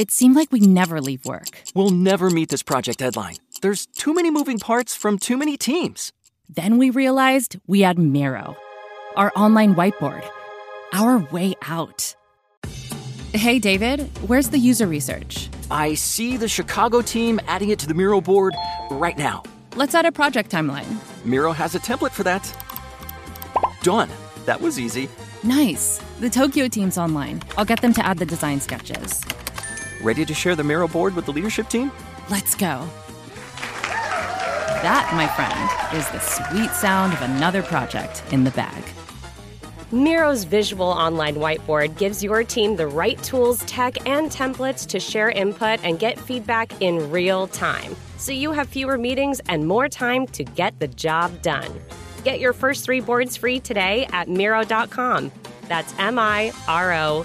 It seemed like we never leave work. We'll never meet this project deadline. There's too many moving parts from too many teams. Then we realized we had Miro, our online whiteboard, our way out. Hey, David, where's the user research? I see the Chicago team adding it to the Miro board right now. Let's add a project timeline. Miro has a template for that. Done. That was easy. Nice. The Tokyo team's online. I'll get them to add the design sketches. Ready to share the Miro board with the leadership team? Let's go. That, my friend, is the sweet sound of another project in the bag. Miro's visual online whiteboard gives your team the right tools, tech, and templates to share input and get feedback in real time, so you have fewer meetings and more time to get the job done. Get your first 3 boards free today at Miro.com. That's Miro.com.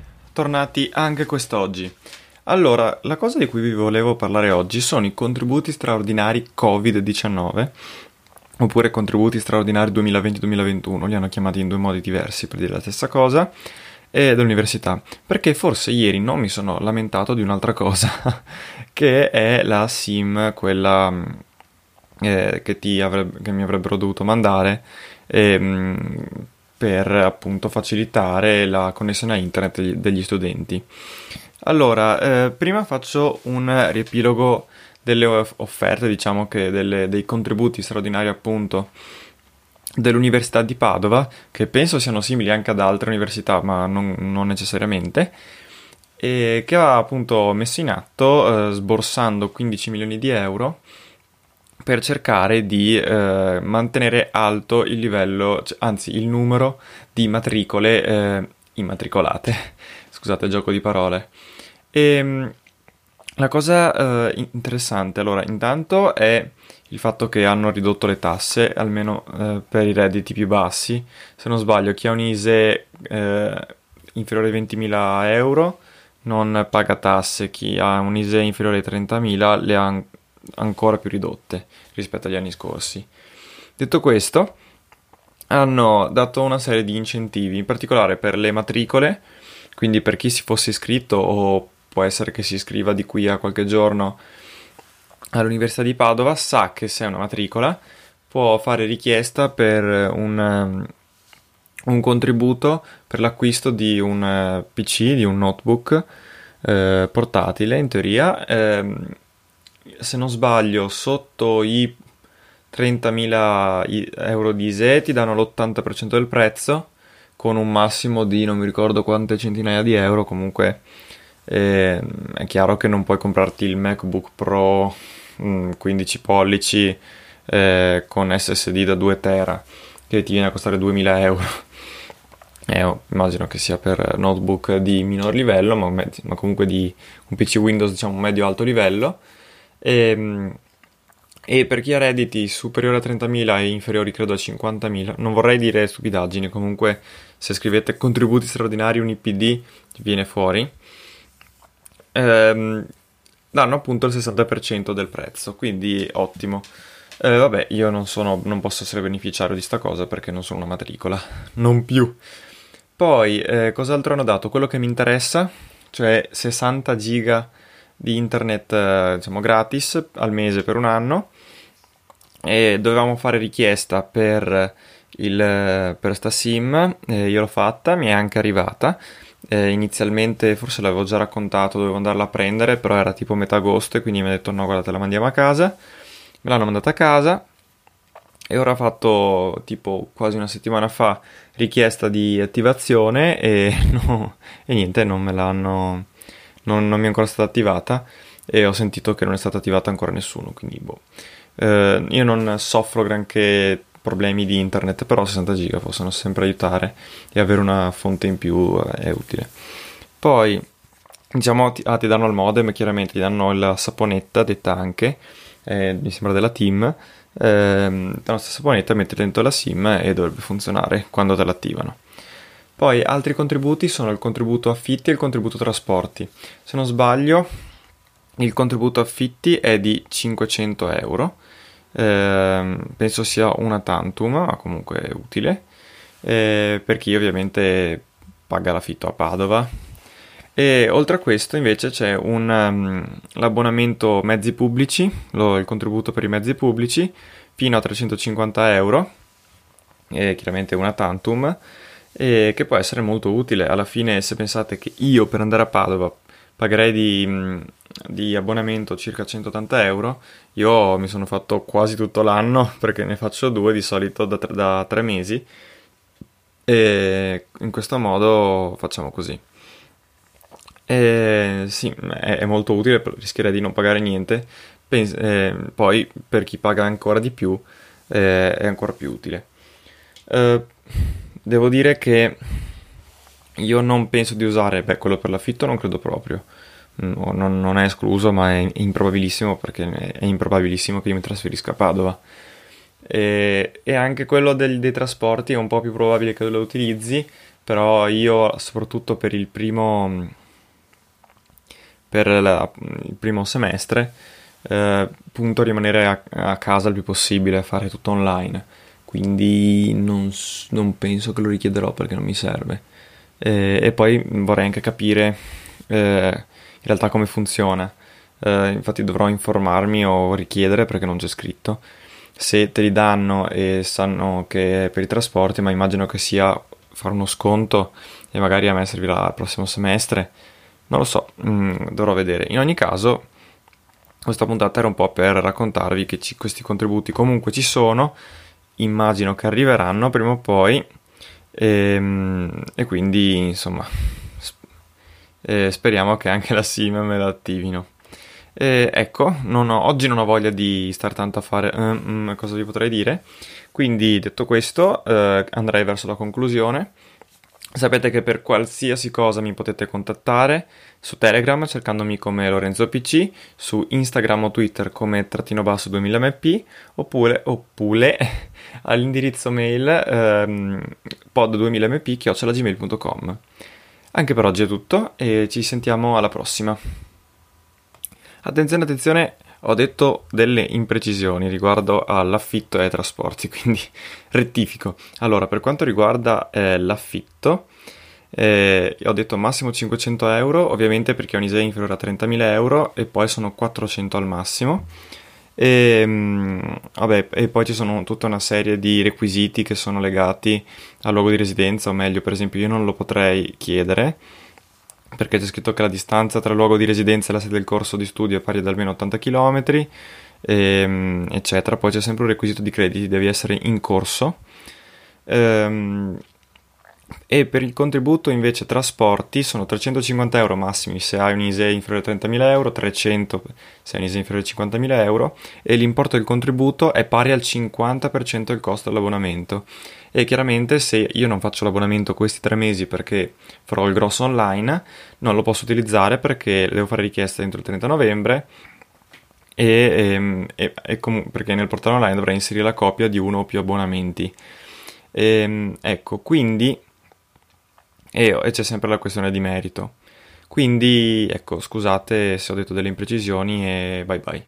tornati anche quest'oggi. Allora, la cosa di cui vi volevo parlare oggi sono i contributi straordinari Covid-19, oppure contributi straordinari 2020-2021, li hanno chiamati in 2 modi diversi per dire la stessa cosa, e dell'università, perché forse ieri non mi sono lamentato di un'altra cosa, che è la SIM, quella che mi avrebbero dovuto mandare, per appunto facilitare la connessione a internet degli studenti. Allora, prima faccio un riepilogo delle offerte, diciamo che dei contributi straordinari appunto dell'Università di Padova, che penso siano simili anche ad altre università, ma non necessariamente, e che ha appunto messo in atto, sborsando 15 milioni di euro, per cercare di mantenere alto il livello, anzi il numero di matricole immatricolate, scusate il gioco di parole. E la cosa interessante, allora, intanto è il fatto che hanno ridotto le tasse, almeno per i redditi più bassi. Se non sbaglio, chi ha un ISEE inferiore ai 20.000 euro non paga tasse, chi ha un ISEE inferiore ai 30.000 le ha ancora più ridotte rispetto agli anni scorsi. Detto questo, hanno dato una serie di incentivi, in particolare per le matricole, quindi per chi si fosse iscritto o può essere che si iscriva di qui a qualche giorno all'Università di Padova, sa che se è una matricola può fare richiesta per un contributo per l'acquisto di un PC, di un notebook portatile, in teoria, se non sbaglio sotto i 30.000 euro di ISEE ti danno l'80% del prezzo, con un massimo di non mi ricordo quante centinaia di euro. Comunque è chiaro che non puoi comprarti il MacBook Pro 15 pollici con SSD da 2 tera, che ti viene a costare 2.000 euro. Immagino che sia per notebook di minor livello, ma comunque di un PC Windows, diciamo medio-alto livello. E per chi ha redditi superiori a 30.000 e inferiori credo a 50.000, non vorrei dire stupidaggini, comunque se scrivete contributi straordinari UniPD viene fuori, danno appunto il 60% del prezzo, quindi ottimo. Vabbè, io non posso essere beneficiario di sta cosa perché non sono una matricola, non più. Poi cos'altro hanno dato? Quello che mi interessa, cioè 60 giga di internet, diciamo gratis al mese per un anno, e dovevamo fare richiesta per sta SIM, io l'ho fatta, mi è anche arrivata, Inizialmente forse l'avevo già raccontato, dovevo andarla a prendere, però era tipo metà agosto e quindi mi ha detto no, guarda, te la mandiamo a casa. Me l'hanno mandata a casa e ora ho fatto tipo quasi una settimana fa richiesta di attivazione e niente, non me l'hanno, non mi è ancora stata attivata e ho sentito che non è stata attivata ancora nessuno, quindi boh. Io non soffro granché problemi di internet, però 60 giga possono sempre aiutare e avere una fonte in più è utile. Poi diciamo ti danno il modem, chiaramente ti danno la saponetta, detta anche mi sembra della TIM, la nostra saponetta, metti dentro la SIM e dovrebbe funzionare quando te l'attivano. Poi altri contributi sono il contributo affitti e il contributo trasporti. Se non sbaglio il contributo affitti è di 500 euro, penso sia una tantum, ma comunque è utile per chi ovviamente paga l'affitto a Padova. E oltre a questo invece c'è l'abbonamento mezzi pubblici, il contributo per i mezzi pubblici fino a 350 euro, chiaramente una tantum, che può essere molto utile. Alla fine, se pensate che io per andare a Padova pagherei di abbonamento circa 180 euro, io mi sono fatto quasi tutto l'anno, perché ne faccio due di solito da 3 mesi, e in questo modo facciamo così. Sì, è molto utile, rischierei di non pagare niente. Poi per chi paga ancora di più è ancora più utile. Devo dire che io non penso di usare quello per l'affitto, non credo proprio. Non è escluso, ma è improbabilissimo, perché è improbabilissimo che io mi trasferisca a Padova. E anche quello dei trasporti è un po' più probabile che lo utilizzi, però io soprattutto per il primo semestre punto a rimanere a casa il più possibile, a fare tutto online, quindi non penso che lo richiederò, perché non mi serve. E poi vorrei anche capire in realtà come funziona, infatti dovrò informarmi o richiedere, perché non c'è scritto se te li danno e sanno che è per i trasporti, ma immagino che sia fare uno sconto e magari a me servirà il prossimo semestre, non lo so, dovrò vedere. In ogni caso questa puntata era un po' per raccontarvi che questi contributi comunque ci sono, immagino che arriveranno prima o poi, e quindi insomma speriamo che anche la SIM me la attivino. Ecco, oggi non ho voglia di star tanto a fare cosa vi potrei dire, quindi detto questo andrei verso la conclusione. Sapete che per qualsiasi cosa mi potete contattare su Telegram cercandomi come Lorenzo PC, su Instagram o Twitter come _2000mp, oppure all'indirizzo mail pod2000mp@gmail.com. Anche per oggi è tutto e ci sentiamo alla prossima. Attenzione, ho detto delle imprecisioni riguardo all'affitto e ai trasporti, quindi rettifico. Allora, per quanto riguarda l'affitto, ho detto massimo 500 euro, ovviamente perché ho un ISEE inferiore a 30.000 euro e poi sono 400 al massimo. E poi ci sono tutta una serie di requisiti che sono legati al luogo di residenza, o meglio, per esempio io non lo potrei chiedere perché c'è scritto che la distanza tra il luogo di residenza e la sede del corso di studio è pari ad almeno 80 km, eccetera. Poi c'è sempre un requisito di crediti, devi essere in corso. E per il contributo invece trasporti sono 350 euro massimi se hai un ISEE inferiore a 30.000 euro, 300 se hai un ISEE inferiore a 50.000 euro e l'importo del contributo è pari al 50% del costo dell'abbonamento. E chiaramente se io non faccio l'abbonamento questi 3 mesi perché farò il grosso online, non lo posso utilizzare perché devo fare richiesta entro il 30 novembre perché nel portale online dovrei inserire la copia di uno o più abbonamenti. Ecco, quindi e c'è sempre la questione di merito, quindi ecco, scusate se ho detto delle imprecisioni e bye bye.